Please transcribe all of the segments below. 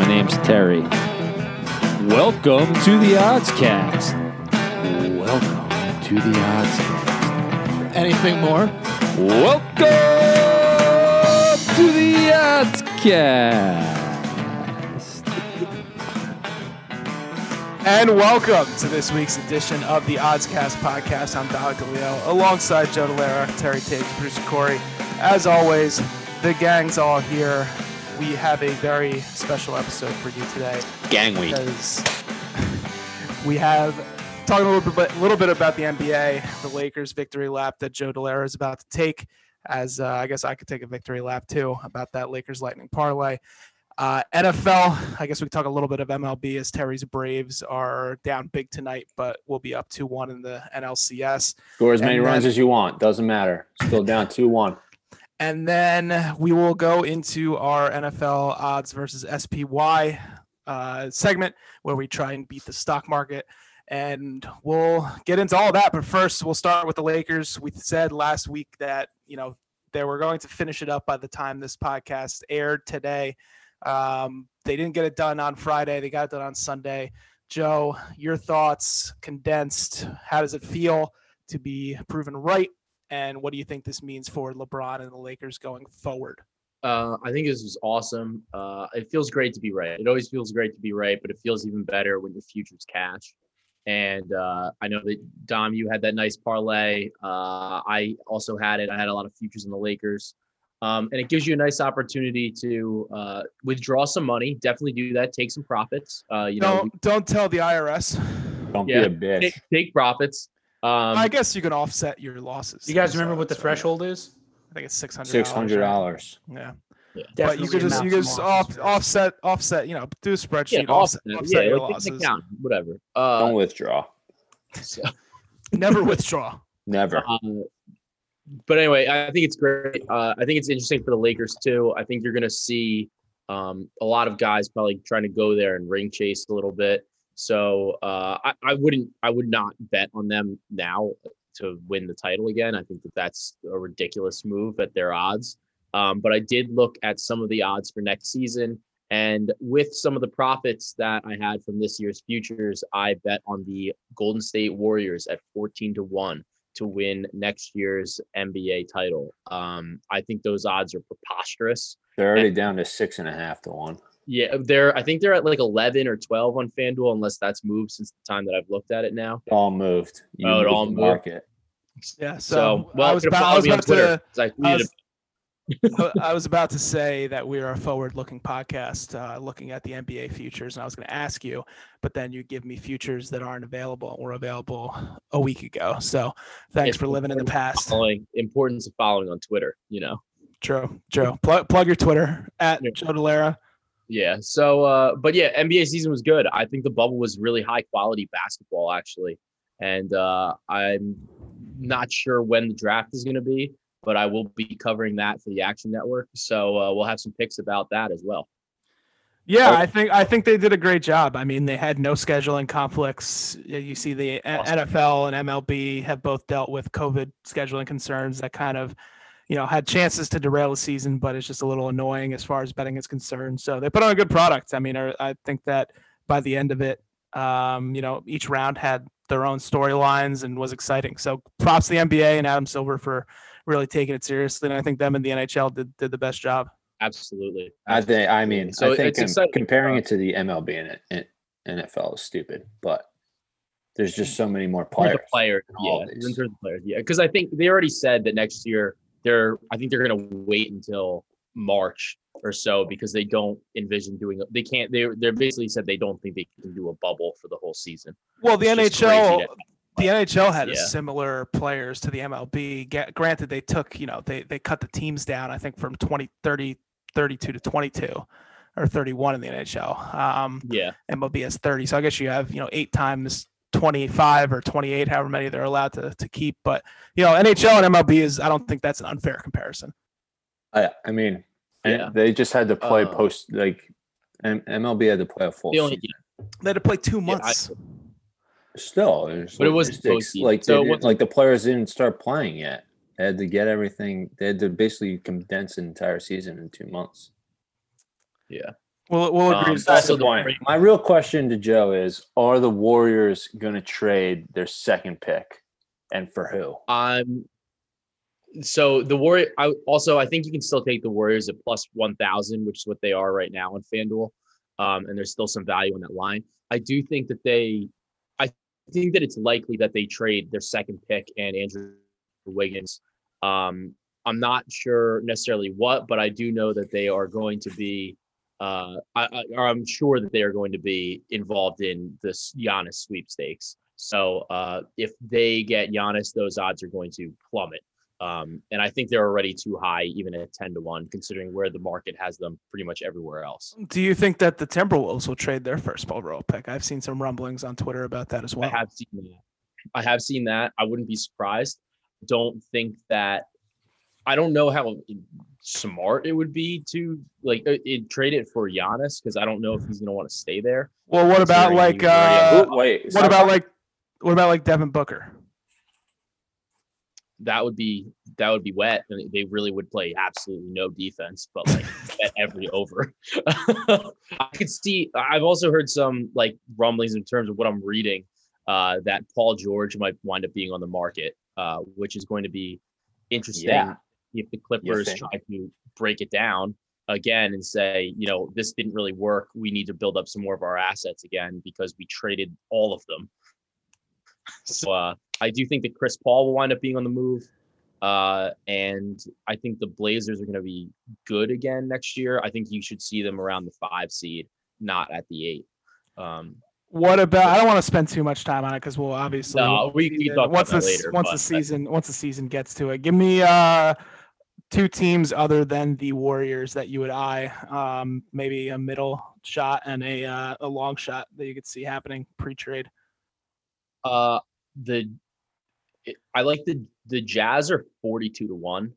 My name's Terry. Welcome to the Oddscast. Welcome to the Oddscast. Anything more? Welcome to the Oddscast. And welcome to this week's edition of the Oddscast podcast. I'm Dave DeLeo, alongside Joe D'Aleira, Terry Tate, producer Corey. As always, the gang's all here. We have a very special episode for you today. Gang week. We have talking a little bit about the NBA, the Lakers victory lap that Joe D'Aleira is about to take. As I guess I could take a victory lap too about that Lakers Lightning parlay. NFL. I guess we could talk a little bit of MLB as Terry's Braves are down big tonight, but we'll be up 2-1 in the NLCS. Score as many runs as you want. Doesn't matter. Still down 2-1. And then we will go into our NFL odds versus SPY segment where we try and beat the stock market. And we'll get into all that. But first, we'll start with the Lakers. We said last week that, you know, they were going to finish it up by the time this podcast aired today. They didn't get it done on Friday. They got it done on Sunday. Joe, your thoughts condensed. How does it feel to be proven right? And what do you think this means for LeBron and the Lakers going forward? I think this was awesome. It feels great to be right. It always feels great to be right, but it feels even better when your future's cash. And I know that, Dom, you had that nice parlay. I also had it. I had a lot of futures in the Lakers. And it gives you a nice opportunity to withdraw some money. Definitely do that. Take some profits. Don't tell the IRS. Don't be a bitch. Take profits. I guess you can offset your losses. You guys remember what the threshold is? I think it's $600. $600. Yeah. But you could just offset. You know, do a spreadsheet. Offset your losses. Whatever. Don't withdraw. So. Never withdraw. Never. But anyway, I think it's great. I think it's interesting for the Lakers too. I think you're going to see a lot of guys probably trying to go there and ring chase a little bit. So I would not bet on them now to win the title again. I think that's a ridiculous move at their odds. But I did look at some of the odds for next season. And with some of the profits that I had from this year's futures, I bet on the Golden State Warriors at 14-1 to win next year's NBA title. I think those odds are preposterous. They're already down to 6.5-1. Yeah, I think they're at like 11 or 12 on FanDuel, unless that's moved since the time that I've looked at it now. All moved. It all moved. Market. Yeah. I was about to say that we are a forward-looking podcast, looking at the NBA futures, and I was going to ask you, but then you give me futures that aren't available or available a week ago. So thanks for living in the past. Importance of following on Twitter, you know. True. Plug your Twitter at Joe D'Aleira. Yeah. So, but yeah, NBA season was good. I think the bubble was really high quality basketball, actually. And I'm not sure when the draft is going to be, but I will be covering that for the Action Network. So we'll have some picks about that as well. Yeah, I think they did a great job. I mean, they had no scheduling conflicts. You see the NFL and MLB have both dealt with COVID scheduling concerns that kind of, you know, had chances to derail the season, but it's just a little annoying as far as betting is concerned. So they put on a good product. I mean, I think that by the end of it, you know, each round had their own storylines and was exciting. So props to the NBA and Adam Silver for really taking it seriously. And I think them and the NHL did the best job. Absolutely. Comparing it to the MLB and NFL is stupid, but there's just so many more players. Yeah, because I think they already said that next year, I think they're going to wait until March or so because they don't envision doing – they're basically said they don't think they can do a bubble for the whole season. Well, the NHL – the NHL had similar players to the MLB. Granted, they took – you know, they cut the teams down, I think, from 32 to 22 or 31 in the NHL. MLB has 30. So I guess you have, you know, 8 times 25 or 28, however many they're allowed to keep. But, you know, NHL and MLB I don't think that's an unfair comparison. I mean, they just had to play MLB had to play a full season. They had to play 2 months. It wasn't the players didn't start playing yet. They had to get everything. They had to basically condense an entire season in 2 months. Yeah. We'll agree. That's the point. My real question to Joe is, are the Warriors going to trade their second pick, and for who? So the Warriors, I think you can still take the Warriors at plus 1,000, which is what they are right now on FanDuel. And there's still some value in that line. I think that it's likely that they trade their second pick and Andrew Wiggins. I'm not sure necessarily what, but I do know that they are going to be, I'm sure that they are going to be involved in this Giannis sweepstakes. So if they get Giannis, those odds are going to plummet. And I think they're already too high, even at 10-1, considering where the market has them pretty much everywhere else. Do you think that the Timberwolves will trade their first overall pick? I've seen some rumblings on Twitter about that as well. I have seen that. I wouldn't be surprised. I don't know how smart it would be to trade it for Giannis, because I don't know if he's going to want to stay there. Well, what about what about Devin Booker? That would be wet. I mean, they really would play absolutely no defense, but bet every over. I've also heard some rumblings in terms of what I'm reading that Paul George might wind up being on the market, which is going to be interesting. Yeah. If the Clippers try to break it down again and say, this didn't really work, we need to build up some more of our assets again because we traded all of them. So I do think that Chris Paul will wind up being on the move. And I think the Blazers are going to be good again next year. I think you should see them around the 5 seed, not at the 8. What about? I don't want to spend too much time on it because we'll obviously. No, we can talk about that later. Once the season gets to it, give me two teams other than the Warriors that you would eye. Maybe a middle shot and a long shot that you could see happening pre-trade. I like the Jazz are 42-1.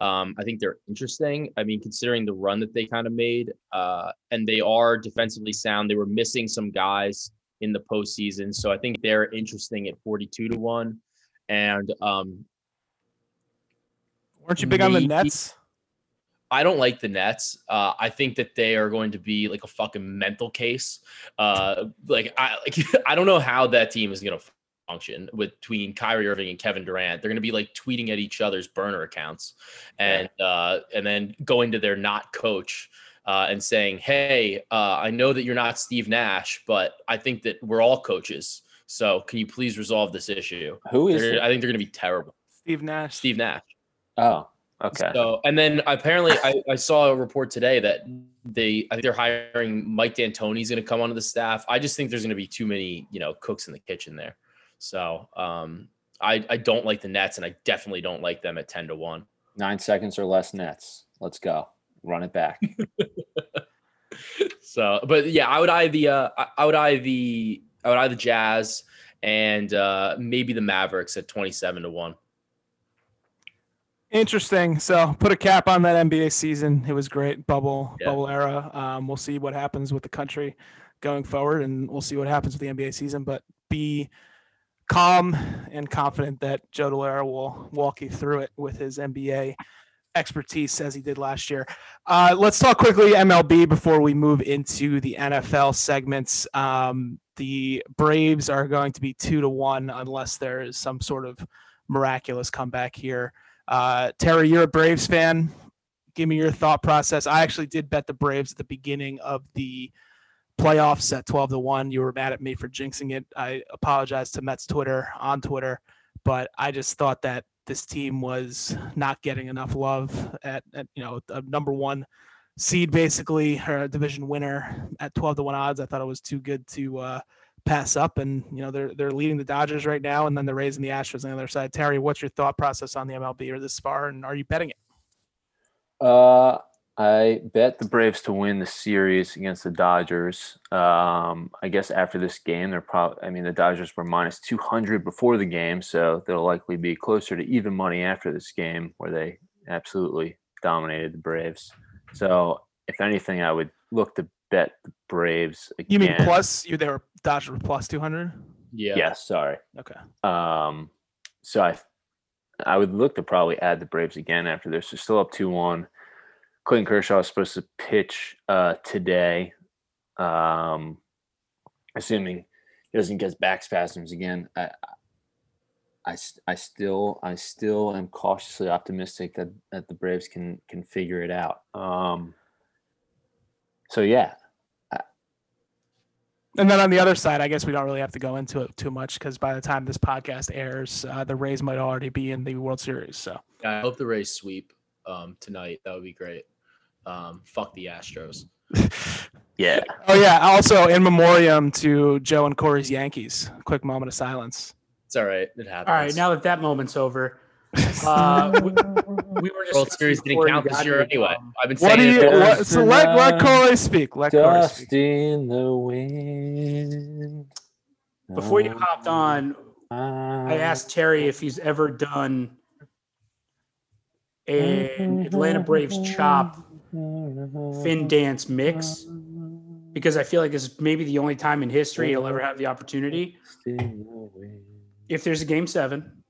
I think they're interesting. I mean, considering the run that they kind of made, and they are defensively sound. They were missing some guys in the postseason. So I think they're interesting at 42-1. And weren't you big on the Nets? I don't like the Nets. I think that they are going to be like a fucking mental case. I don't know how that team is going to function between Kyrie Irving and Kevin Durant. They're going to be tweeting at each other's burner accounts and then going to their not coach and saying, hey, I know that you're not Steve Nash, but I think that we're all coaches. So can you please resolve this issue? I think they're going to be terrible. Steve Nash. Oh, okay. So, and then apparently I saw a report today that they're hiring Mike D'Antoni's going to come onto the staff. I just think there's going to be too many, cooks in the kitchen there. So I don't like the Nets, and I definitely don't like them at 10-1. 9 seconds or less Nets. Let's go. Run it back. So, but yeah, I would eye the Jazz and maybe the Mavericks at 27-1. Interesting. So put a cap on that NBA season. It was great. Bubble era. We'll see what happens with the country going forward, and we'll see what happens with the NBA season, but be calm and confident that Joe D'Aleira will walk you through it with his NBA expertise as he did last year. Let's talk quickly MLB before we move into the NFL segments. The Braves are going to be 2-1 unless there is some sort of miraculous comeback here. Terry, you're a Braves fan. Give me your thought process. I actually did bet the Braves at the beginning of the playoffs at 12-1. You were mad at me for jinxing it. I apologize to Mets Twitter on Twitter, but I just thought that this team was not getting enough love at a number one seed, basically, or a division winner at 12-1 odds. I thought it was too good to pass up, and they're leading the Dodgers right now, and then the Rays and the Astros on the other side. Terry, what's your thought process on the MLB or this far, and are you betting it? I bet the Braves to win the series against the Dodgers. I guess after this game, the Dodgers were minus 200 before the game, so they'll likely be closer to even money after this game, where they absolutely dominated the Braves. So, if anything, I would look to bet the Braves again. You mean plus? They were Dodgers were plus 200? Yeah. Yes. Sorry. Okay. So I would look to probably add the Braves again after this. They're still up 2-1. Clayton Kershaw is supposed to pitch today, assuming he doesn't get back spasms again. I still am cautiously optimistic that the Braves can figure it out. So yeah. And then on the other side, I guess we don't really have to go into it too much because by the time this podcast airs, the Rays might already be in the World Series. So yeah, I hope the Rays sweep tonight. That would be great. Fuck the Astros. Yeah. Oh yeah. Also, in memoriam to Joe and Corey's Yankees. Quick moment of silence. It's all right. It happens. All right. Now that moment's over, we were just World Series didn't count this year anyway. I've been saying it. So let Corey speak. Let Corey speak. Dust in the wind. Before you hopped on, I asked Terry if he's ever done an Atlanta Braves chop fin dance mix, because I feel like this is maybe the only time in history he'll ever have the opportunity. If there's a Game 7,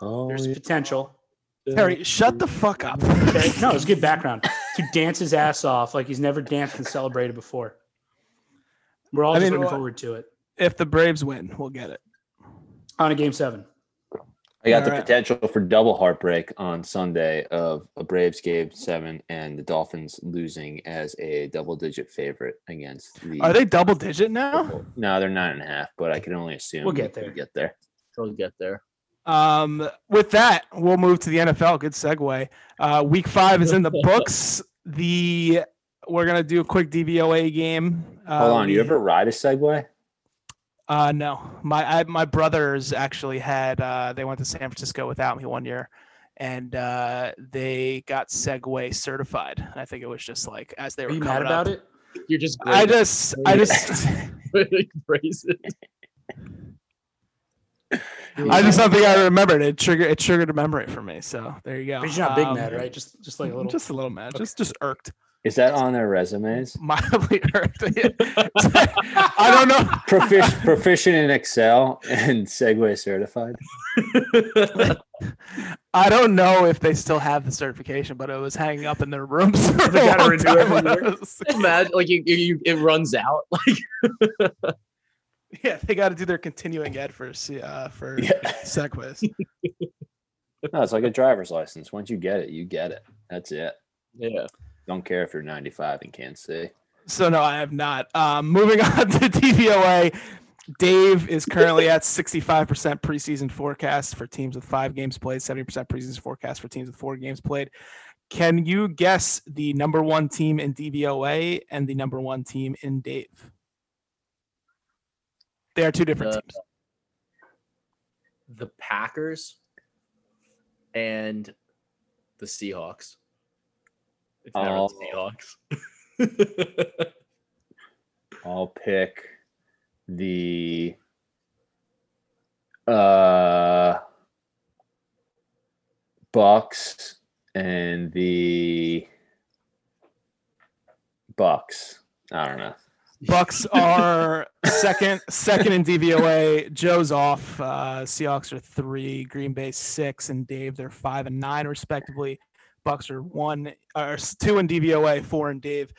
there's potential. Terry, shut the fuck up. Okay. No, it's good background to dance his ass off like he's never danced and celebrated before. We're all looking forward to it. If the Braves win, we'll get it on a Game 7. I got all the potential for double heartbreak on Sunday of a Braves Game 7 and the Dolphins losing as a double-digit favorite against the. Are they double-digit now? No, they're 9.5, but I can only assume we'll get there. We'll get there. With that, we'll move to the NFL. Good segue. Week 5 is in the books. We're gonna do a quick DVOA game. Hold on, you ever ride a Segway? No, my brothers actually had, they went to San Francisco without me one year and, they got Segway certified. And I think it was just like, as they were coming mad about up, it. You're just, crazy. I just don't think I remembered it. It triggered a memory for me. So there you go. But you're not big mad, right? Just like a little mad, okay. Just irked. Is that on their resumes? Mildly irked. I don't know. Proficient in Excel and Segway certified. I don't know if they still have the certification, but it was hanging up in their rooms. So they got to renew it. Imagine, like it runs out. Like, yeah, they got to do their continuing ed for Segways. No, it's like a driver's license. Once you get it, you get it. That's it. Yeah. Don't care if you're 95 and can't see. So, no, I have not. Moving on to DVOA, Dave is currently at 65% preseason forecast for teams with 5 games played, 70% preseason forecast for teams with 4 games played. Can you guess the number one team in DVOA and the number one team in Dave? They are two different teams. The Packers and the Seahawks. I'll pick the Bucks and the Bucks. I don't know. Bucks are second in DVOA. Joe's off. Seahawks are 3, Green Bay 6, and Dave they're 5 and 9 respectively. Bucks are 1 or 2 in DVOA, 4 in Dave.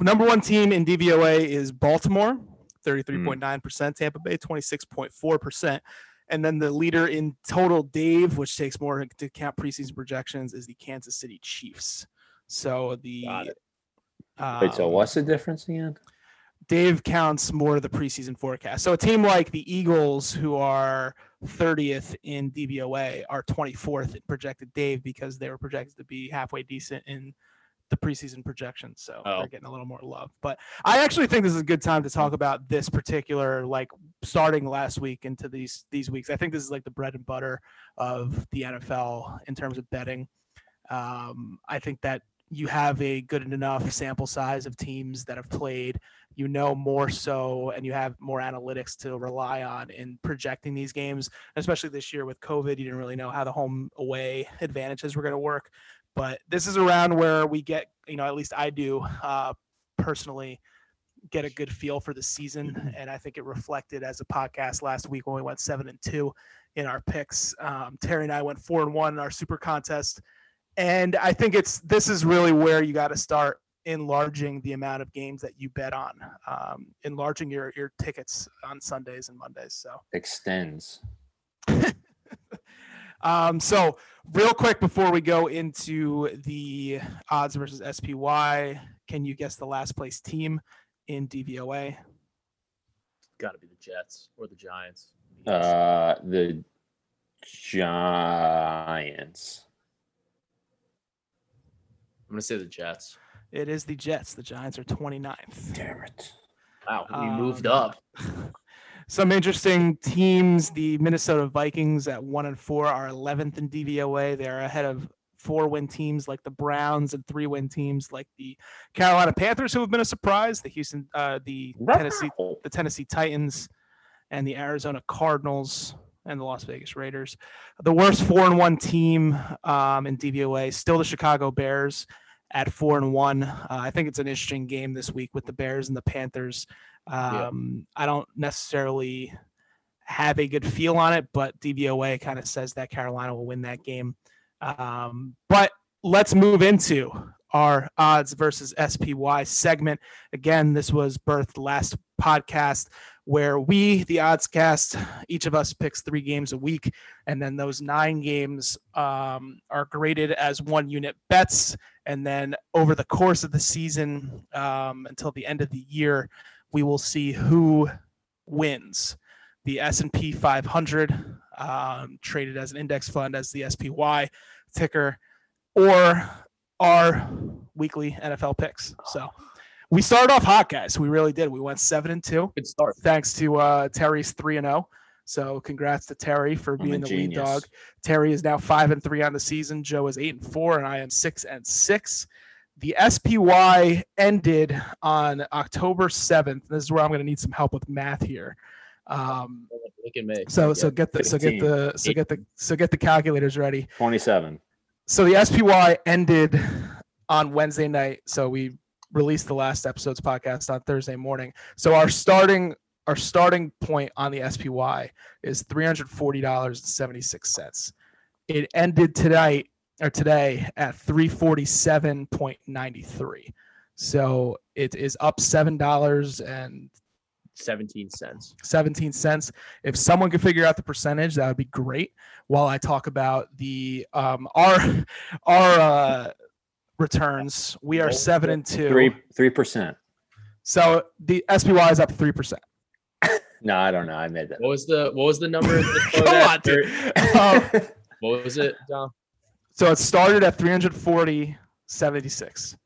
Number one team in DVOA is Baltimore, 33.9%, Tampa Bay 26.4%, and then the leader in total Dave, which takes more into account preseason projections, is the Kansas City Chiefs. So the wait, so what's the difference again? Dave counts more of the preseason forecast. So a team like the Eagles, who are 30th in DVOA, are 24th in projected Dave because they were projected to be halfway decent in the preseason projections. So they're getting a little more love. But I actually think this is a good time to talk about this particular, like starting last week into these weeks. I think this is like the bread and butter of the NFL in terms of betting. I think that you have a good enough sample size of teams that have played, you know, more so, and you have more analytics to rely on in projecting these games, especially this year with COVID. You didn't really know how the home away advantages were going to work, but this is around where we get, you know, at least I do personally get a good feel for the season. And I think it reflected as a podcast last week when we went 7-2 in our picks. Terry and I went 4-1 in our super contest. And I think this is really where you got to start enlarging the amount of games that you bet on, enlarging your tickets on Sundays and Mondays. So extends. So real quick, before we go into the odds versus SPY, can you guess the last place team in DVOA? Got to be the Jets or the Giants. The Giants. I'm going to say the Jets. It is the Jets. The Giants are 29th. Damn it. Wow, we moved up. Some interesting teams. The Minnesota Vikings at 1-4 are 11th in DVOA. They're ahead of 4-win teams like the Browns and 3-win teams like the Carolina Panthers, who have been a surprise, the Tennessee Titans, and the Arizona Cardinals, and the Las Vegas Raiders. The worst 4-1 team in DVOA, still the Chicago Bears at 4-1. I think it's an interesting game this week with the Bears and the Panthers. I don't necessarily have a good feel on it, but DVOA kind of says that Carolina will win that game. But let's move into our odds versus SPY segment. Again, this was birthed last podcast, where we, the Oddscast, each of us picks 3 games a week, and then those 9 games are graded as one-unit bets. And then over the course of the season until the end of the year, we will see who wins. The S&P 500, traded as an index fund as the SPY ticker, or our weekly NFL picks. So we started off hot, guys. We really did. We went 7-2. Good start. Thanks to Terry's 3-0. So congrats to Terry for being the lead dog. Terry is now 5-3 on the season. Joe is 8-4, and I am 6-6. The SPY ended on October 7th. This is where I'm going to need some help with math here. Look at me. So get the calculators ready. 27. So the SPY ended on Wednesday night. So we released the last episode's podcast on Thursday morning. So our starting point on the SPY is $340.76. It ended today at $347.93. So it is up $7.17. If someone could figure out the percentage, that would be great. While I talk about the our returns, we are 7-2. 3%. So the SPY is up 3%. No, I don't know. I made that. What was the number? Come on, dude. What was it, Dom? So it started at 340.76.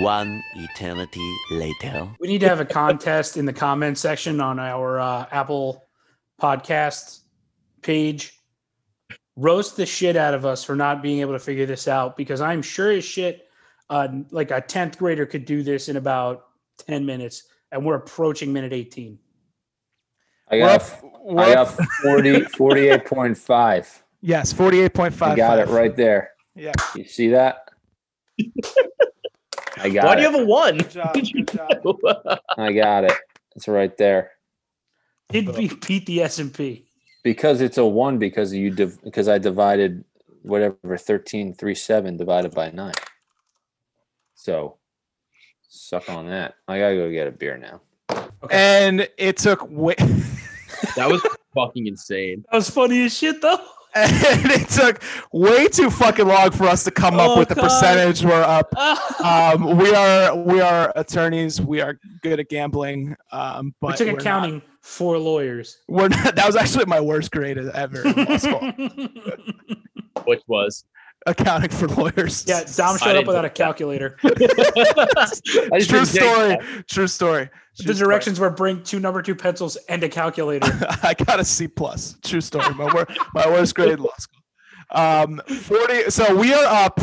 One eternity later. We need to have a contest in the comment section on our Apple podcast page. Roast the shit out of us for not being able to figure this out, because I'm sure as shit like a 10th grader could do this in about 10 minutes, and we're approaching minute 18. I got 48.5. Yes, 48.5. You got it right there. Yeah. You see that? I got it. Why do you have a 1? Good job. I got it. It's right there. Did beat the S&P. Because it's a 1, because I divided whatever 1337 divided by 9. So suck on that. I gotta go get a beer now. Okay. And it took way. That was fucking insane. That was funny as shit, though. And it took way too fucking long for us to come up with the percentage we're up. We are attorneys. We are good at gambling. But we took accounting for lawyers. We're not. That was actually my worst grade ever in law school, which was accounting for lawyers. Yeah, Dom showed up without a calculator. True story. The directions were bring two number two pencils and a calculator. I got a C plus. True story. My worst grade in law school. 40. So we are up.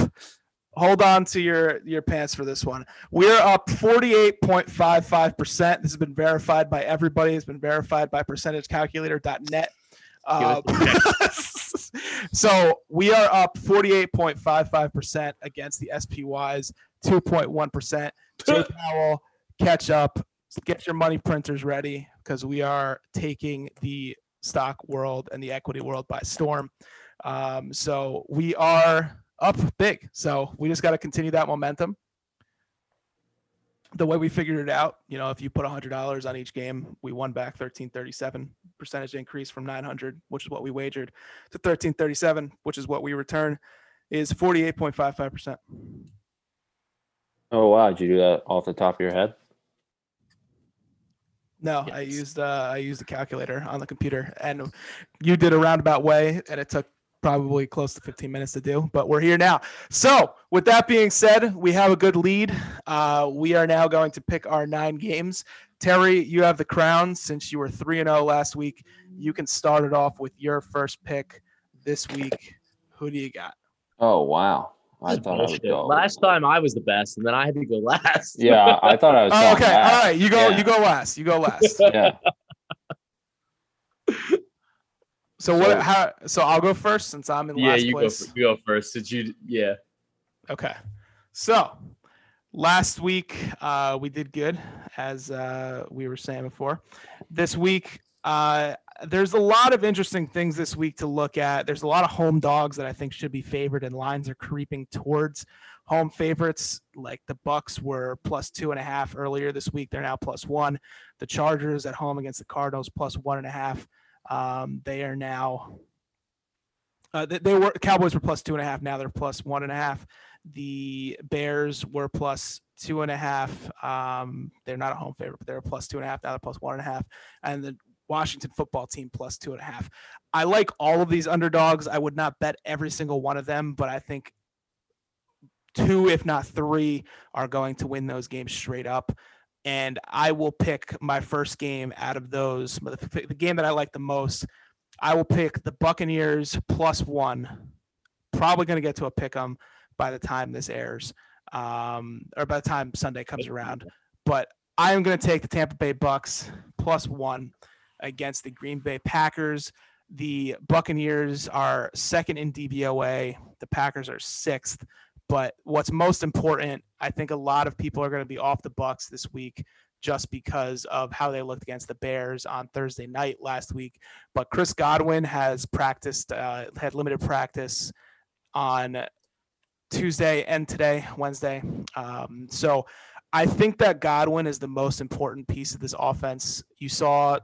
Hold on to your pants for this one. We're up 48.55%. This has been verified by everybody. It's been verified by percentagecalculator.net. So we are up 48.55% against the SPY's 2.1%. Jay Powell, catch up. Get your money printers ready because we are taking the stock world and the equity world by storm. So we are up big. So we just got to continue that momentum. The way we figured it out, you know, if you put $100 on each game, we won back 1337, percentage increase from 900, which is what we wagered, to 1337, which is what we return, is 48.55%. Oh, wow. Did you do that off the top of your head? No, yes. I used a calculator on the computer, and you did a roundabout way, and it took probably close to 15 minutes to do, but we're here now. So with that being said, we have a good lead. We are now going to pick our 9 games. Terry, you have the crown. Since you were 3-0 last week, you can start it off with your first pick this week. Who do you got? Oh, wow. I thought I would go. Last time I was the best, and then I had to go last. Yeah, I thought I was okay. Last. All right, you go last. Yeah. So what? How? So I'll go first since I'm in last place. Yeah, you go first. Did you? Yeah. Okay. So last week we did good, as we were saying before. This week there's a lot of interesting things this week to look at. There's a lot of home dogs that I think should be favored, and lines are creeping towards home favorites. Like the Bucks were plus 2.5 earlier this week. They're now plus 1. The Chargers at home against the Cardinals plus 1.5. They are now Cowboys were plus 2.5. Now they're plus 1.5. The Bears were plus 2.5. They're not a home favorite, but they're plus 2.5. Now they're plus 1.5. And the Washington football team plus 2.5. I like all of these underdogs. I would not bet every single one of them, but I think 2, if not 3, are going to win those games straight up. And I will pick my first game out of those, the game that I like the most. I will pick the Buccaneers plus 1. Probably going to get to a pick 'em by the time this airs, or by the time Sunday comes around. But I am going to take the Tampa Bay Bucks plus 1 against the Green Bay Packers. The Buccaneers are second in DVOA. The Packers are 6th. But what's most important, I think a lot of people are going to be off the Bucs this week just because of how they looked against the Bears on Thursday night last week. But Chris Godwin has practiced, had limited practice on Tuesday and today, Wednesday. So I think that Godwin is the most important piece of this offense. You saw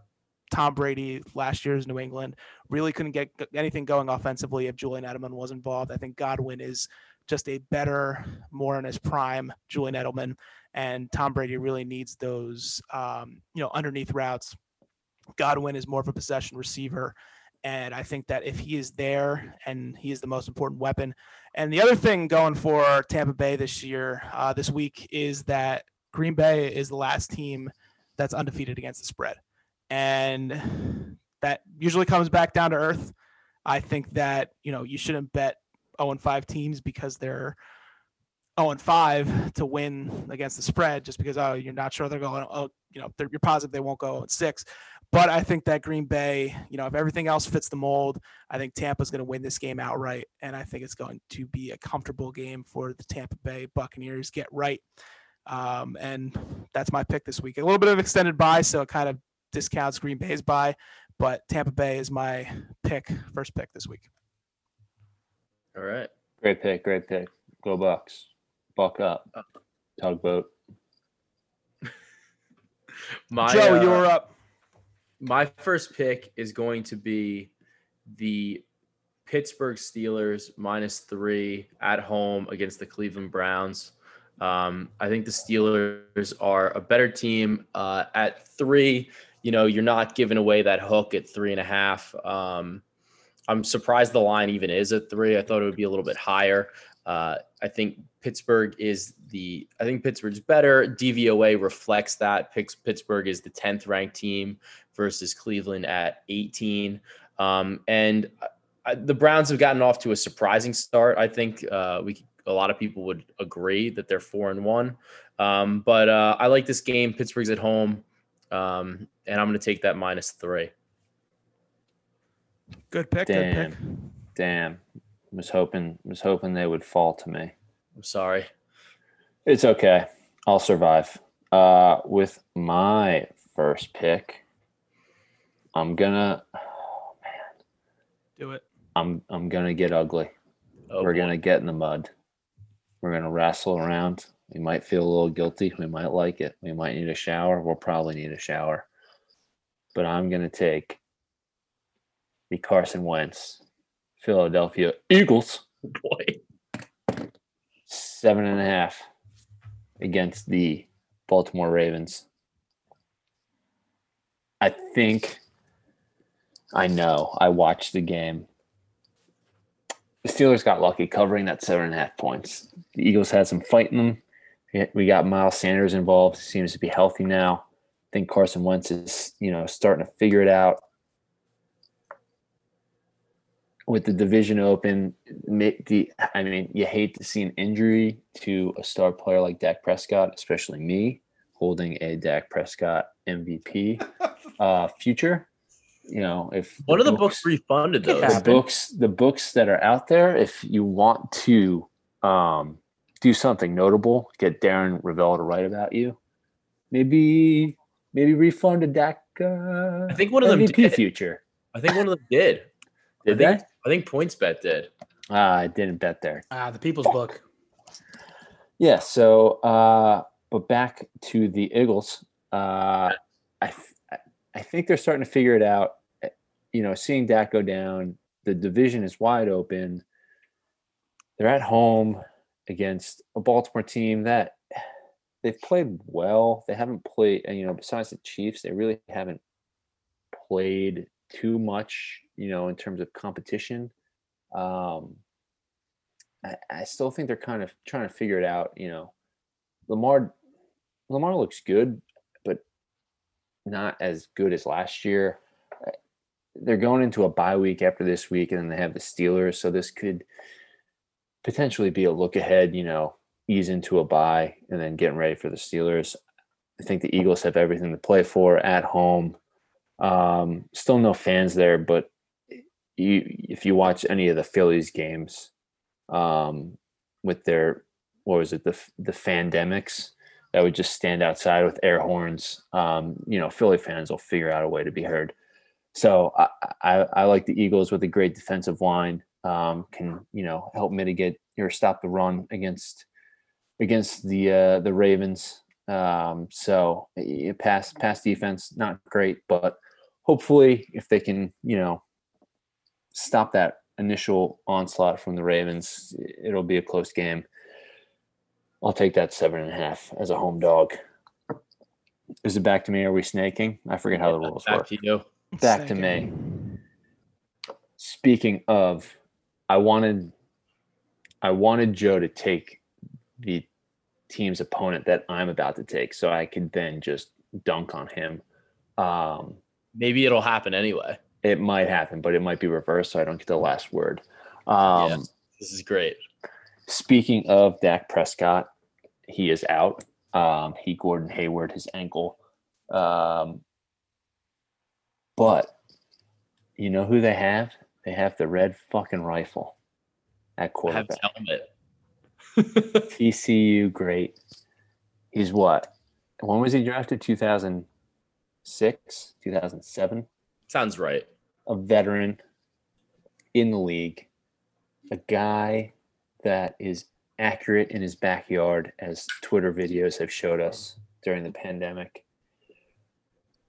Tom Brady last year's New England really couldn't get anything going offensively if Julian Edelman was involved. I think Godwin is just a better, more in his prime Julian Edelman, and Tom Brady really needs those, underneath routes. Godwin is more of a possession receiver, and I think that if he is there, and he is the most important weapon. And the other thing going for Tampa Bay this week is that Green Bay is the last team that's undefeated against the spread, and that usually comes back down to earth. I think that you shouldn't bet 0-5 teams because they're 0-5 to win against the spread, just because you're not sure they're going. You're positive they won't go 0-6. But I think that Green Bay, if everything else fits the mold, I think Tampa's going to win this game outright, and I think it's going to be a comfortable game for the Tampa Bay Buccaneers. Get right, and that's my pick this week. A little bit of extended bye, so it kind of discounts Green Bay's bye, but Tampa Bay is my first pick this week. All right. Great pick. Go Bucks. Buck up. Tugboat. Joe, you're up. My first pick is going to be the Pittsburgh Steelers -3 at home against the Cleveland Browns. I think the Steelers are a better team at 3. You know, you're not giving away that hook at 3.5. I'm surprised the line even is at 3. I thought it would be a little bit higher. I think Pittsburgh is the – I think Pittsburgh's better. DVOA reflects that. Pittsburgh is the 10th ranked team versus Cleveland at 18. And the Browns have gotten off to a surprising start. I think a lot of people would agree that they're 4-1. But I like this game. Pittsburgh's at home. And I'm going to take that -3. Good pick. Damn. Good pick. Damn. Was hoping they would fall to me. I'm sorry. It's okay. I'll survive. With my first pick, I'm gonna. Oh man. Do it. I'm gonna get ugly. Oh, We're gonna get in the mud. We're gonna wrestle around. We might feel a little guilty. We might like it. We might need a shower. We'll probably need a shower. But I'm gonna take the Carson Wentz Philadelphia Eagles, boy, 7.5 against the Baltimore Ravens. I watched the game. The Steelers got lucky covering that 7.5 points. The Eagles had some fight in them. We got Miles Sanders involved. He seems to be healthy now. I think Carson Wentz is, starting to figure it out. With the division open, you hate to see an injury to a star player like Dak Prescott, especially me, holding a Dak Prescott MVP future. If one of the books refunded those, the books that are out there, if you want to do something notable, get Darren Ravel to write about you, maybe refund a Dak. I think one of them MVP did. Future. I think one of them did. Did they? I think PointsBet did. I didn't bet there. The People's Book. Yeah. So, but back to the Eagles. I think they're starting to figure it out. Seeing Dak go down, the division is wide open. They're at home against a Baltimore team that they've played well. They haven't played, besides the Chiefs, they really haven't played too much, in terms of competition. I still think they're kind of trying to figure it out. Lamar looks good, but not as good as last year. They're going into a bye week after this week, and then they have the Steelers. So this could potentially be a look ahead, ease into a bye and then getting ready for the Steelers. I think the Eagles have everything to play for at home. Still no fans there, but if you watch any of the Phillies games, with their, the fandemics that would just stand outside with air horns, Philly fans will figure out a way to be heard. So I like the Eagles with a great defensive line, can, help mitigate or stop the run against the Ravens. So pass defense, not great, but hopefully if they can, stop that initial onslaught from the Ravens, it'll be a close game. I'll take that 7.5 as a home dog. Is it back to me? Are we snaking? I forget how the rules work. Back to you. Back to me. Speaking of, I wanted Joe to take the team's opponent that I'm about to take, so I could then just dunk on him. Maybe it'll happen anyway. It might happen, but it might be reversed, so I don't get the last word. Yeah, this is great. Speaking of Dak Prescott, he is out. Gordon Hayward, his ankle. But you know who they have? They have the red fucking rifle at quarterback. I have helmet. TCU great. He's what? When was he drafted? 2006, 2007? Sounds right. A veteran in the league, a guy that is accurate in his backyard, as Twitter videos have showed us during the pandemic.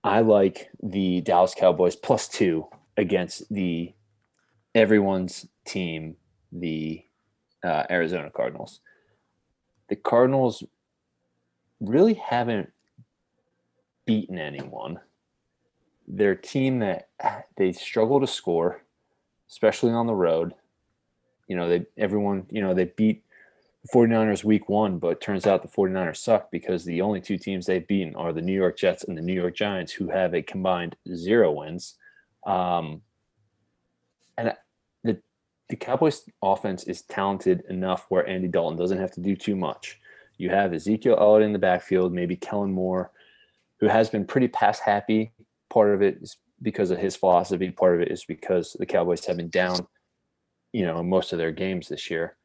I like the Dallas Cowboys +2 against everyone's team, the Arizona Cardinals. The Cardinals really haven't beaten anyone. They're a team that they struggle to score, especially on the road. You know, they beat the 49ers week one, but it turns out the 49ers suck because the only two teams they've beaten are the New York Jets and the New York Giants, who have a combined 0 wins. And the Cowboys offense is talented enough where Andy Dalton doesn't have to do too much. You have Ezekiel Elliott in the backfield, maybe Kellen Moore, who has been pretty pass happy. Part of it is because of his philosophy. Part of it is because the Cowboys have been down, you know, in most of their games this year,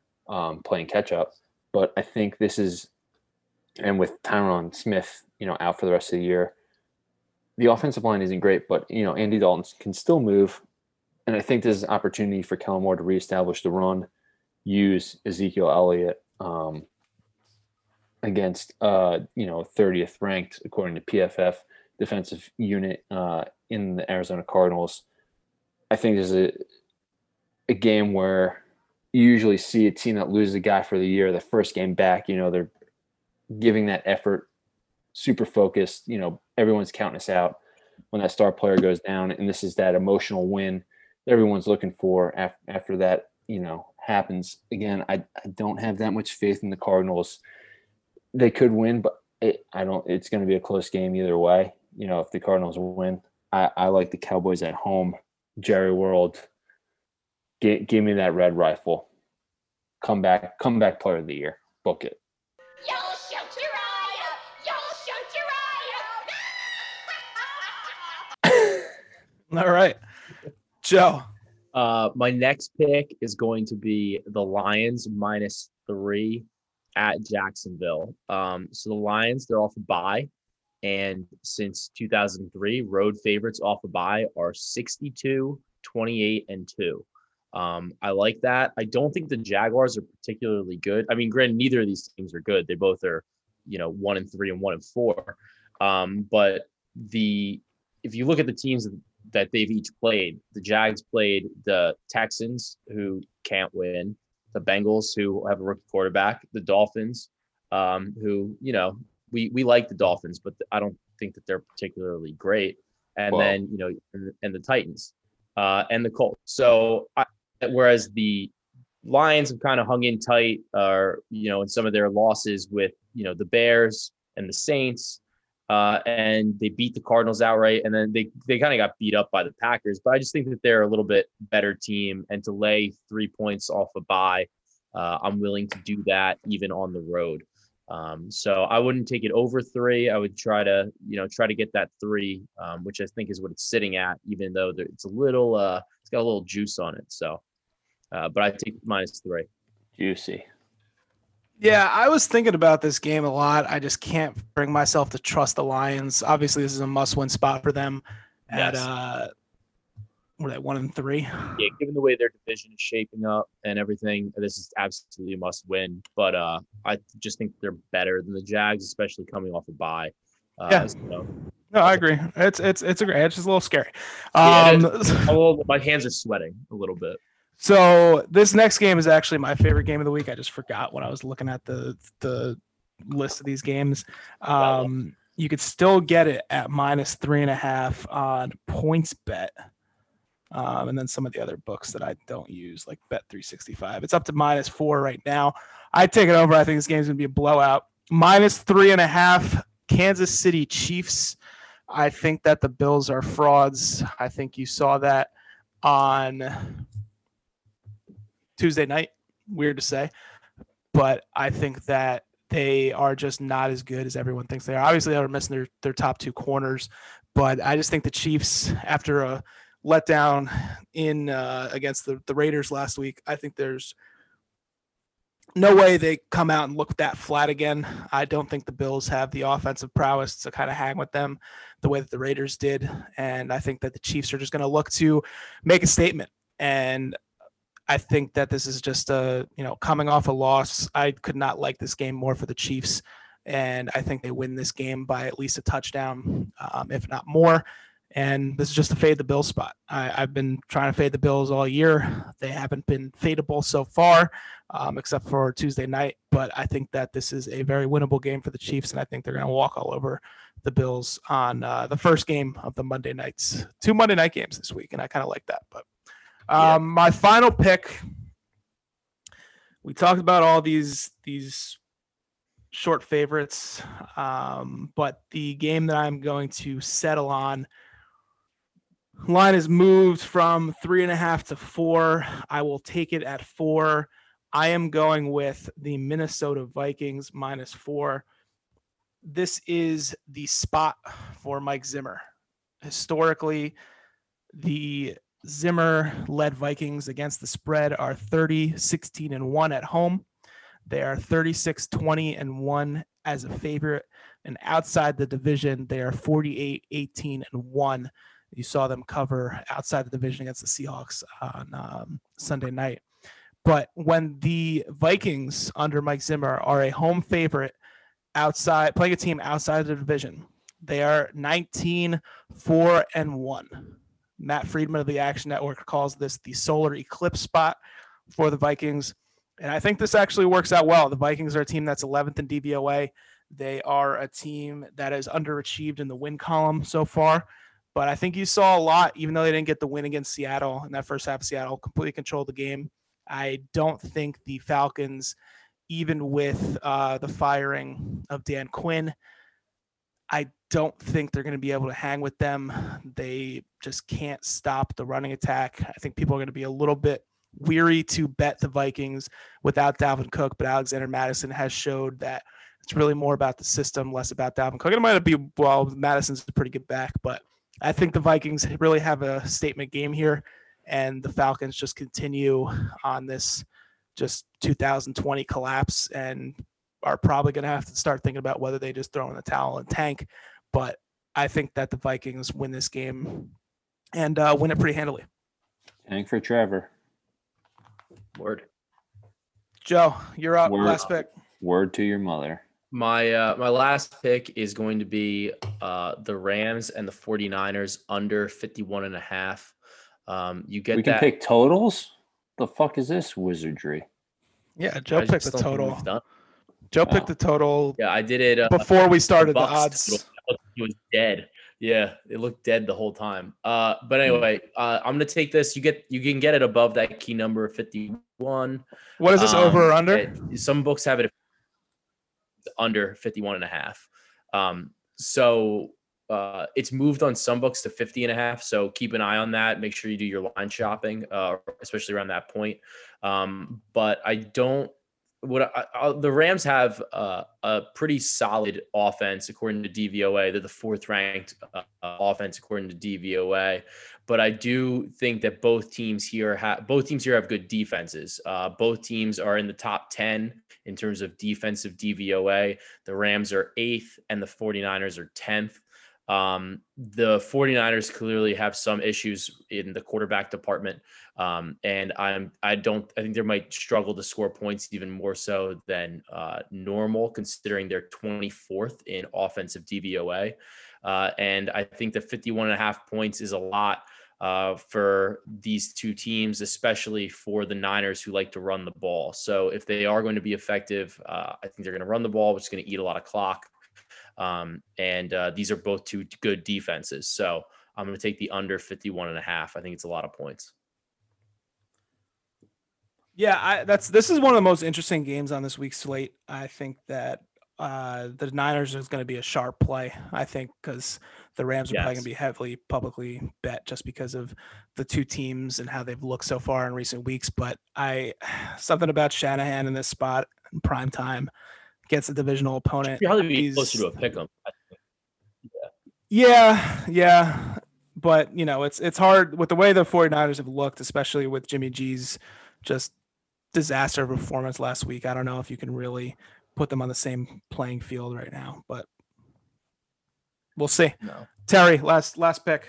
playing catch up. But I think this is, and with Tyron Smith, you know, out for the rest of the year, the offensive line isn't great, but, you know, Andy Dalton can still move. And I think there's an opportunity for Kellen Moore to reestablish the run, use Ezekiel Elliott against, 30th ranked, according to PFF, defensive unit in the Arizona Cardinals. I think there's a game where you usually see a team that loses a guy for the year, the first game back, you know, they're giving that effort, super focused, you know, everyone's counting us out when that star player goes down. And this is that emotional win that everyone's looking for after that, you know, happens. Again, I don't have that much faith in the Cardinals. They could win, but it's going to be a close game either way. You know, if the Cardinals win, I like the Cowboys at home. Jerry World, give me that red rifle. Comeback player of the year. Book it. Y'all shoot your eye up. All right, Joe. My next pick is going to be the Lions -3 at Jacksonville. So the Lions, they're off a bye. And since 2003, road favorites off a bye are 62, 28, and 2. I like that. I don't think the Jaguars are particularly good. I mean, granted, neither of these teams are good. They both are, you know, 1-3 and 1-4. But if you look at the teams that they've each played, the Jags played the Texans, who can't win, the Bengals, who have a rookie quarterback, the Dolphins, who, you know, we like the Dolphins, but I don't think that they're particularly great. And then, you know, and the Titans and the Colts. So whereas the Lions have kind of hung in tight, you know, in some of their losses with, you know, the Bears and the Saints, and they beat the Cardinals outright. And then they kind of got beat up by the Packers, but I just think that they're a little bit better team, and to lay 3 points off a bye, I'm willing to do that even on the road. So I wouldn't take it over 3. I would try to get that 3, which I think is what it's sitting at, even though it's a little, it's got a little juice on it. So, but I take -3. Juicy. Yeah, I was thinking about this game a lot. I just can't bring myself to trust the Lions. Obviously, this is a must-win spot for them at, yes. What are they, 1-3? Yeah, given the way their division is shaping up and everything, this is absolutely a must-win. But I just think they're better than the Jags, especially coming off a bye. Yeah. So. No, I agree. It's a great. It's just a little scary. My hands are sweating a little bit. So this next game is actually my favorite game of the week. I just forgot when I was looking at the list of these games. You could still get it at -3.5 on Points Bet. And then some of the other books that I don't use, like Bet365. It's up to -4 right now. I take it over. I think this game's going to be a blowout. -3.5, Kansas City Chiefs. I think that the Bills are frauds. I think you saw that on Tuesday night, weird to say, but I think that they are just not as good as everyone thinks they are. Obviously, they're missing their top two corners, but I just think the Chiefs, after a letdown in against the Raiders last week, I think there's no way they come out and look that flat again. I don't think the Bills have the offensive prowess to kind of hang with them the way that the Raiders did, and I think that the Chiefs are just going to look to make a statement. And I think that this is just coming off a loss. I could not like this game more for the Chiefs, and I think they win this game by at least a touchdown, if not more. And this is just a fade the Bills spot. I've been trying to fade the Bills all year. They haven't been fadeable so far, except for Tuesday night. But I think that this is a very winnable game for the Chiefs, and I think they're going to walk all over the Bills on the first game of the Monday nights. Two Monday night games this week, and I kind of like that. But my final pick, we talked about all these short favorites, but the game that I'm going to settle on, line has moved from 3.5 to 4. I will take it at 4. I am going with the Minnesota Vikings minus 4. This is the spot for Mike Zimmer. Historically, the Zimmer-led Vikings against the spread are 30-16-1 at home. They are 36-20-1 as a favorite, and outside the division, they are 48-18-1. You saw them cover outside the division against the Seahawks on Sunday night. But when the Vikings under Mike Zimmer are a home favorite outside, playing a team outside of the division, they are 19-4-1. Matt Friedman of the Action Network calls this the solar eclipse spot for the Vikings. And I think this actually works out well. The Vikings are a team that's 11th in DVOA. They are a team that is underachieved in the win column so far. But I think you saw a lot, even though they didn't get the win against Seattle in that first half of Seattle, completely controlled the game. I don't think the Falcons, even with the firing of Dan Quinn, I don't think they're going to be able to hang with them. They just can't stop the running attack. I think people are going to be a little bit weary to bet the Vikings without Dalvin Cook, but Alexander Madison has showed that it's really more about the system, less about Dalvin Cook. It might be, well, Madison's a pretty good back, but I think the Vikings really have a statement game here, and the Falcons just continue on this just 2020 collapse and are probably going to have to start thinking about whether they just throw in the towel and tank. But I think that the Vikings win this game and win it pretty handily. Tank for Trevor. Word. Joe, you're up. Word, last pick. Word to your mother. My last pick is going to be the Rams and the 49ers under 51.5. You get that. We can pick totals? The fuck is this wizardry? Yeah, Joe picked the total. Joe picked the total. Yeah, I did it before we started the odds. He was dead. Yeah, it looked dead the whole time. But anyway, I'm going to take this. You can get it above that key number of 51. What is this, over or under? Some books have it under 51.5. So it's moved on some books to 50.5. So keep an eye on that. Make sure you do your line shopping, especially around that point. But I don't. The Rams have a pretty solid offense according to DVOA. They're the fourth-ranked offense according to DVOA, but I do think that both teams here have good defenses. Both teams are in the top 10 in terms of defensive DVOA. The Rams are 8th, and the 49ers are 10th. The 49ers clearly have some issues in the quarterback department. I think they might struggle to score points even more so than normal, considering they're 24th in offensive DVOA. And I think the 51.5 points is a lot for these two teams, especially for the Niners who like to run the ball. So if they are going to be effective, I think they're going to run the ball, which is going to eat a lot of clock. These are both two good defenses. So I'm going to take the under 51.5. I think it's a lot of points. Yeah, this is one of the most interesting games on this week's slate. I think that the Niners is going to be a sharp play, I think, because the Rams are probably going to be heavily publicly bet just because of the two teams and how they've looked so far in recent weeks. But something about Shanahan in this spot in prime time. Gets a divisional opponent. You'd probably be closer to a pick'em. Yeah. But, you know, it's hard with the way the 49ers have looked, especially with Jimmy G's just disaster performance last week. I don't know if you can really put them on the same playing field right now, but we'll see. No. Terry, last pick.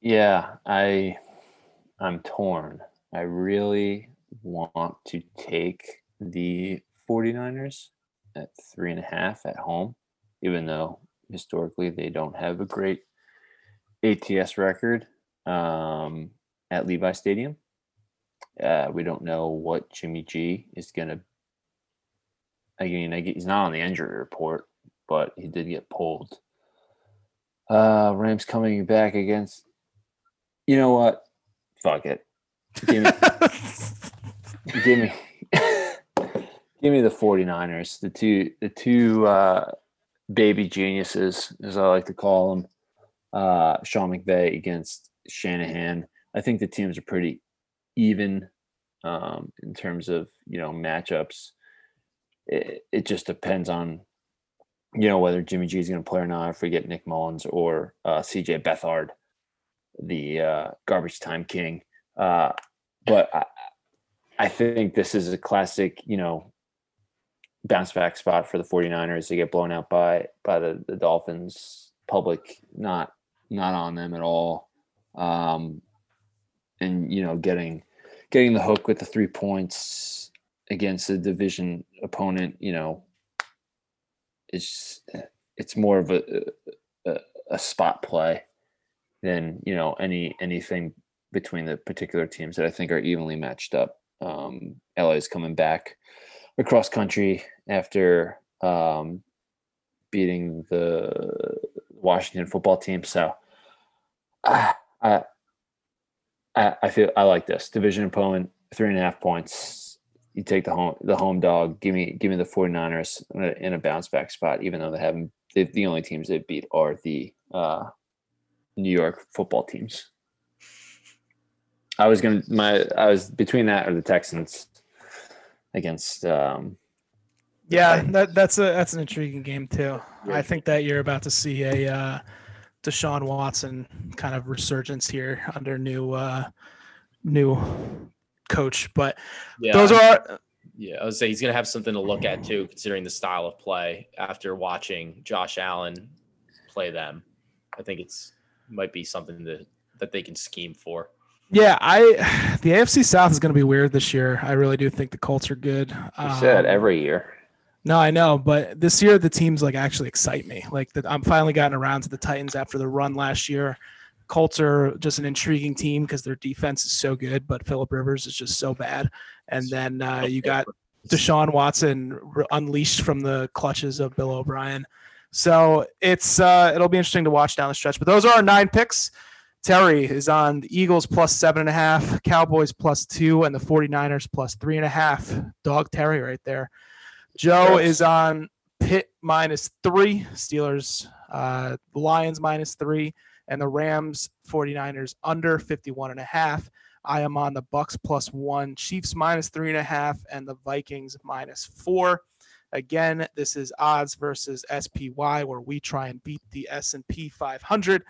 Yeah, I'm torn. I really want to take the 49ers at 3.5 at home, even though historically they don't have a great ATS record at Levi Stadium. We don't know what Jimmy G is going to – I mean, he's not on the injury report, but he did get pulled. Rams coming back against – you know what? Fuck it. Give me the 49ers, the two baby geniuses, as I like to call them, Sean McVay against Shanahan. I think the teams are pretty even in terms of, you know, matchups. It just depends on, you know, whether Jimmy G is going to play or not. I forget Nick Mullins or CJ Beathard, the garbage time king. But I think this is a classic, you know, bounce back spot for the 49ers. They get blown out by the Dolphins. Public not on them at all. And, you know, getting the hook with the 3 points against a division opponent, you know, it's more of a spot play than, you know, anything between the particular teams that I think are evenly matched up. LA is coming back across country after beating the Washington football team. So I feel I like this division opponent, 3.5 points. You take the home dog. Give me the 49ers in a bounce back spot, even though the only teams they beat are the New York football teams. I was between that or the Texans against. Yeah, that's an intriguing game too. Yeah. I think that you're about to see a Deshaun Watson kind of resurgence here under new coach. But yeah, I would say he's gonna have something to look at too, considering the style of play after watching Josh Allen play them. I think might be something that they can scheme for. Yeah, the AFC South is going to be weird this year. I really do think the Colts are good. You said every year. No, I know, but this year the teams like actually excite me. Like I'm finally gotten around to the Titans after the run last year. Colts are just an intriguing team because their defense is so good, but Phillip Rivers is just so bad. And then you got Deshaun Watson unleashed from the clutches of Bill O'Brien. So it's it'll be interesting to watch down the stretch. But those are our 9 picks. Terry is on the Eagles +7.5, Cowboys +2, and the 49ers +3.5. Dog Terry right there. Joe is on Pitt -3, Steelers, Lions -3, and the Rams 49ers under 51.5. I am on the Bucks +1, Chiefs -3.5, and the Vikings -4. Again, this is odds versus SPY, where we try and beat the S&P 500.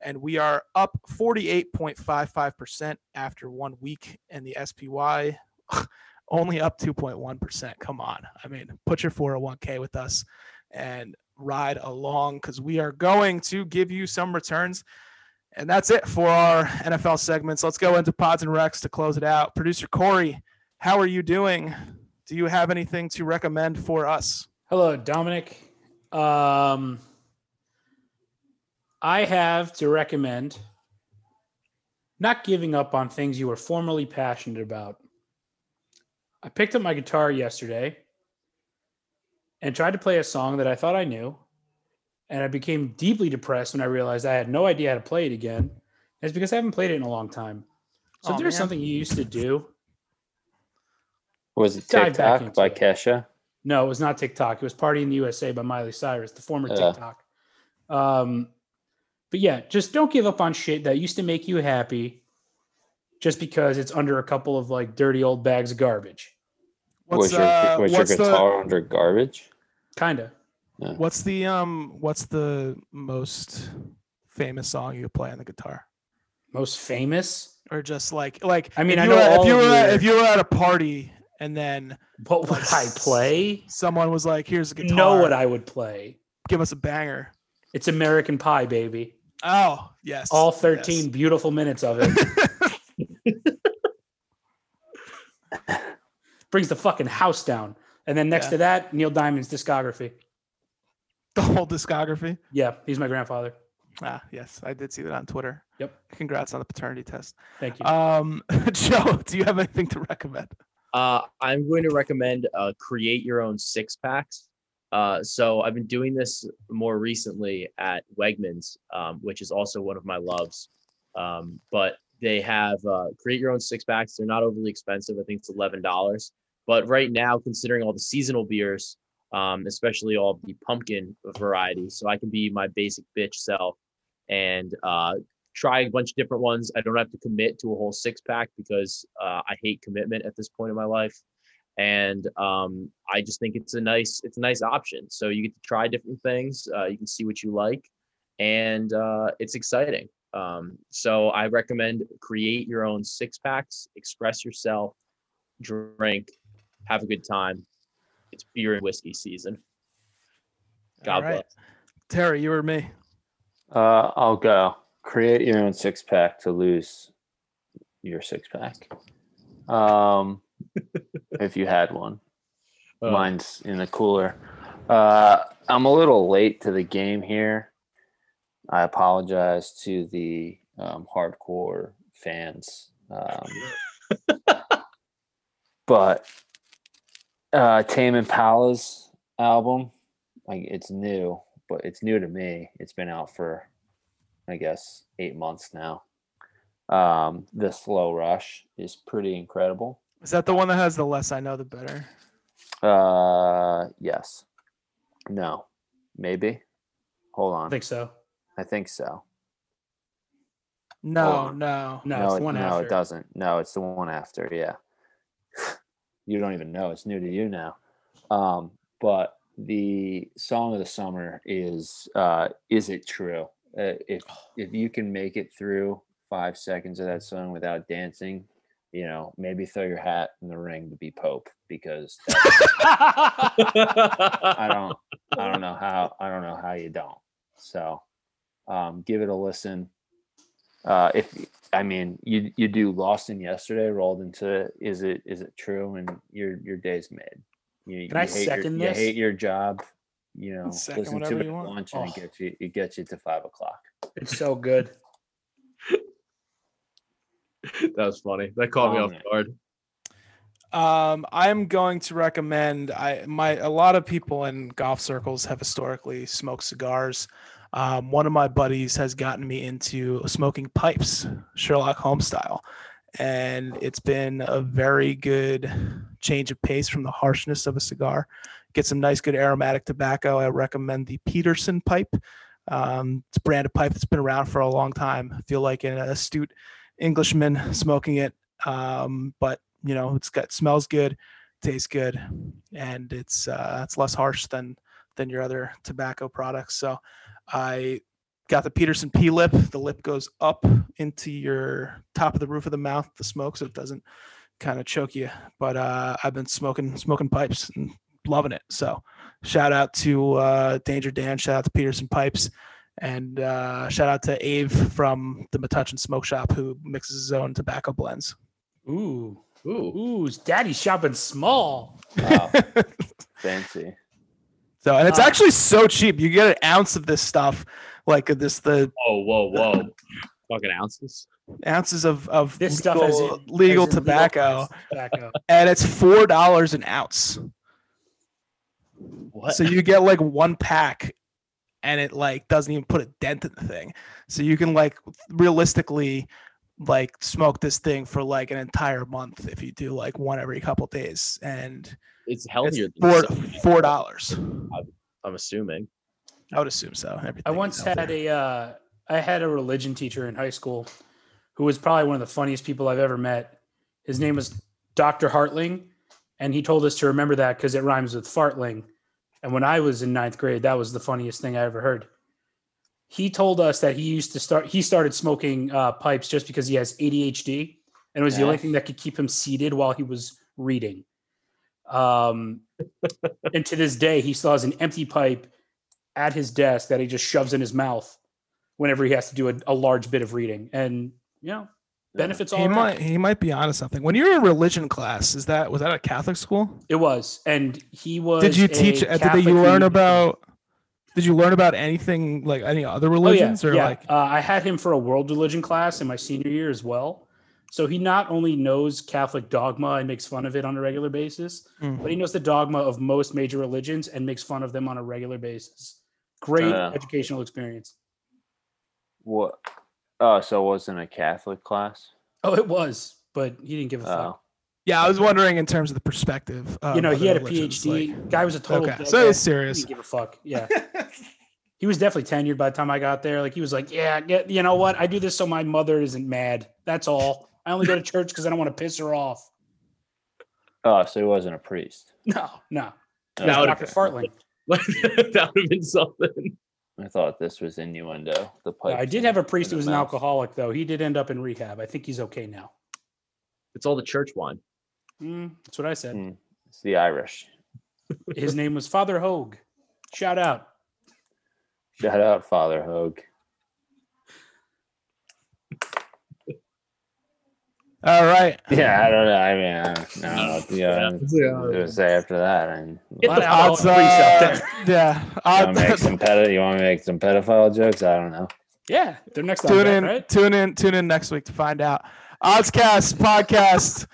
And we are up 48.55% after 1 week, and the SPY only up 2.1%. Come on. I mean, put your 401k with us and ride along because we are going to give you some returns. And that's it for our NFL segments. Let's go into Pods and Recs to close it out. Producer Corey, how are you doing? Do you have anything to recommend for us? Hello, Dominic. I have to recommend not giving up on things you were formerly passionate about. I picked up my guitar yesterday and tried to play a song that I thought I knew, and I became deeply depressed when I realized I had no idea how to play it again. That's because I haven't played it in a long time. So if there's something you used to do... Was it TikTok by Kesha? No, it was not TikTok. It was Party in the USA by Miley Cyrus, the former TikTok. But yeah, just don't give up on shit that used to make you happy just because it's under a couple of like dirty old bags of garbage. What's your guitar under garbage? Kinda. Yeah. What's the most famous song you play on the guitar? Most famous? Or just like I mean, if you were at a party and then what would I play? Someone was like, here's a guitar. You know what I would play? Give us a banger. It's American Pie, baby. Oh, yes. All 13 beautiful minutes of it. Brings the fucking house down. And then next to that, Neil Diamond's discography. The whole discography? Yeah, he's my grandfather. Ah, yes, I did see that on Twitter. Yep. Congrats on the paternity test. Thank you. Joe, do you have anything to recommend? I'm going to recommend create your own six packs. So I've been doing this more recently at Wegmans, which is also one of my loves. But they have create your own six packs. They're not overly expensive. I think it's $11. But right now, considering all the seasonal beers, especially all the pumpkin variety, so I can be my basic bitch self and try a bunch of different ones. I don't have to commit to a whole six pack because I hate commitment at this point in my life. And I just think it's a nice option. So you get to try different things. You can see what you like, and it's exciting. So I recommend create your own six packs, express yourself, drink, have a good time. It's beer and whiskey season. God bless. Terry, you or me? I'll go. Create your own six pack to lose your six pack. If you had one. Mine's in the cooler. I'm a little late to the game here. I apologize to the hardcore fans. But Tame Impala's album, like, it's new, but it's new to me. It's been out for, I guess, 8 months now. The Slow Rush is pretty incredible. Is that the one that has the less I know, the better? Yes. No. Maybe. Hold on. I think so. No. It's the one after. No, it doesn't. No, it's the one after. Yeah. You don't even know. It's new to you now. But the song of the summer is It True? If you can make it through 5 seconds of that song without dancing, you know, maybe throw your hat in the ring to be Pope, because that's, I don't know how you don't. So give it a listen. You do Lost in Yesterday rolled into is it true, and your day's made. You hate your job. You know, listen to it at lunch and it gets you to 5 o'clock. It's so good. That was funny. That caught me off guard. I'm going to recommend. A lot of people in golf circles have historically smoked cigars. One of my buddies has gotten me into smoking pipes, Sherlock Holmes style, and it's been a very good change of pace from the harshness of a cigar. Get some nice, good aromatic tobacco. I recommend the Peterson pipe. It's a brand of pipe that's been around for a long time. I feel like an astute Englishman smoking it, but you know, smells good, tastes good, and it's less harsh than your other tobacco products. So I got the Peterson P-Lip. The lip goes up into your top of the roof of the mouth, the smoke, so it doesn't kind of choke you. But I've been smoking pipes and loving it. So shout out to Danger Dan, shout out to Peterson Pipes, and shout out to Ave from the Metuchen Smoke Shop, who mixes his own tobacco blends. Ooh, daddy shopping small. Wow. Fancy. So, and it's actually so cheap. You get an ounce of this stuff, whoa, fucking ounces of this legal stuff, legal tobacco, and it's $4 an ounce. What? So you get like one pack, and it like doesn't even put a dent in the thing. So you can like realistically like smoke this thing for like an entire month if you do like one every couple days, and it's healthier. $4. I'm assuming. I would assume so. I once had a religion teacher in high school who was probably one of the funniest people I've ever met. His name was Dr. Hartling, and he told us to remember that because it rhymes with fartling. And when I was in ninth grade, that was the funniest thing I ever heard. He told us that he started smoking pipes just because he has ADHD, and it was the only thing that could keep him seated while he was reading. And to this day, he still has an empty pipe at his desk that he just shoves in his mouth whenever he has to do a large bit of reading, and you know, benefits all. He might be onto something. When you're in religion class, was that a Catholic school? It was, and he was. Did you learn about Did you learn about anything like any other religions? Oh, yeah. I had him for a world religion class in my senior year as well. So he not only knows Catholic dogma and makes fun of it on a regular basis, but he knows the dogma of most major religions and makes fun of them on a regular basis. Great educational experience. What? Oh, so it wasn't a Catholic class? Oh, it was, but he didn't give a fuck. Yeah, I was wondering in terms of the perspective. He had a PhD. Like, guy was a total. Okay, so it's serious. He didn't give a fuck. Yeah. He was definitely tenured by the time I got there. Like, he was like, yeah, you know what? I do this so my mother isn't mad. That's all. I only go to church because I don't want to piss her off. Oh, so he wasn't a priest. No. That Dr. Fartling. That would have been something. I thought this was innuendo. I did have a priest who was an alcoholic, though. He did end up in rehab. I think he's okay now. It's all the church wine. That's what I said. It's the Irish. His name was Father Hogue. Shout out, Father Hogue. All right. Yeah, I don't know. I mean, I don't know what to say after that. Get the odds out there. Yeah. You want me to make some pedophile jokes? I don't know. Yeah, they're next time. Tune in next week to find out. Oddscast podcast,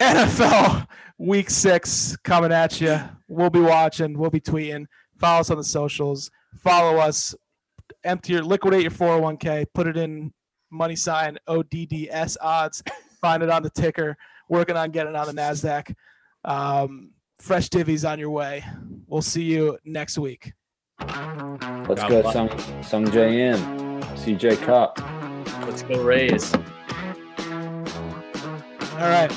NFL Week 6 coming at you. We'll be watching. We'll be tweeting. Follow us on the socials. Follow us. Liquidate your 401k. Put it in $ODDS odds. Find it on the ticker. Working on getting on the NASDAQ. Fresh divvies on your way. We'll see you next week. Let's go some JM. CJ Cup. Let's go Rays. All right.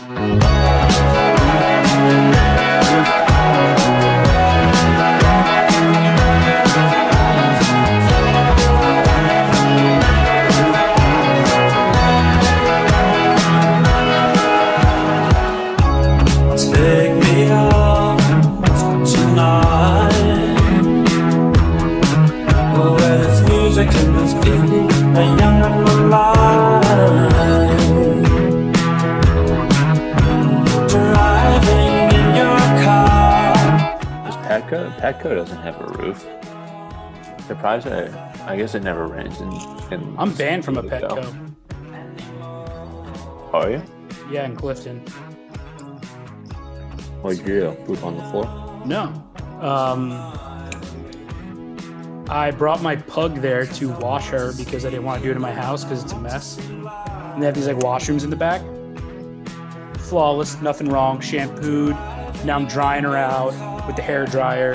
Petco doesn't have a roof. Surprised I guess it never rains. I'm banned from a Petco. Are you? Yeah, in Clifton. What did you do? Poop on the floor? No. I brought my pug there to wash her because I didn't want to do it in my house because it's a mess. And they have these like washrooms in the back. Flawless, nothing wrong, shampooed. Now I'm drying her out with the hair dryer,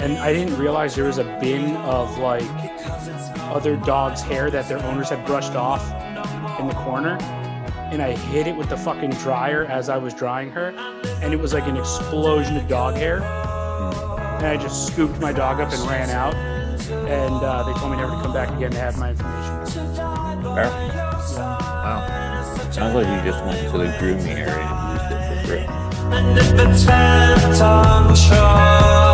and I didn't realize there was a bin of like other dogs' hair that their owners had brushed off in the corner, and I hit it with the fucking dryer as I was drying her, and it was like an explosion of dog hair, and I just scooped my dog up and ran out, and they told me never to come back again to have my information. Wow. Sounds like you just went to the grooming area and used it for free. And if it's time to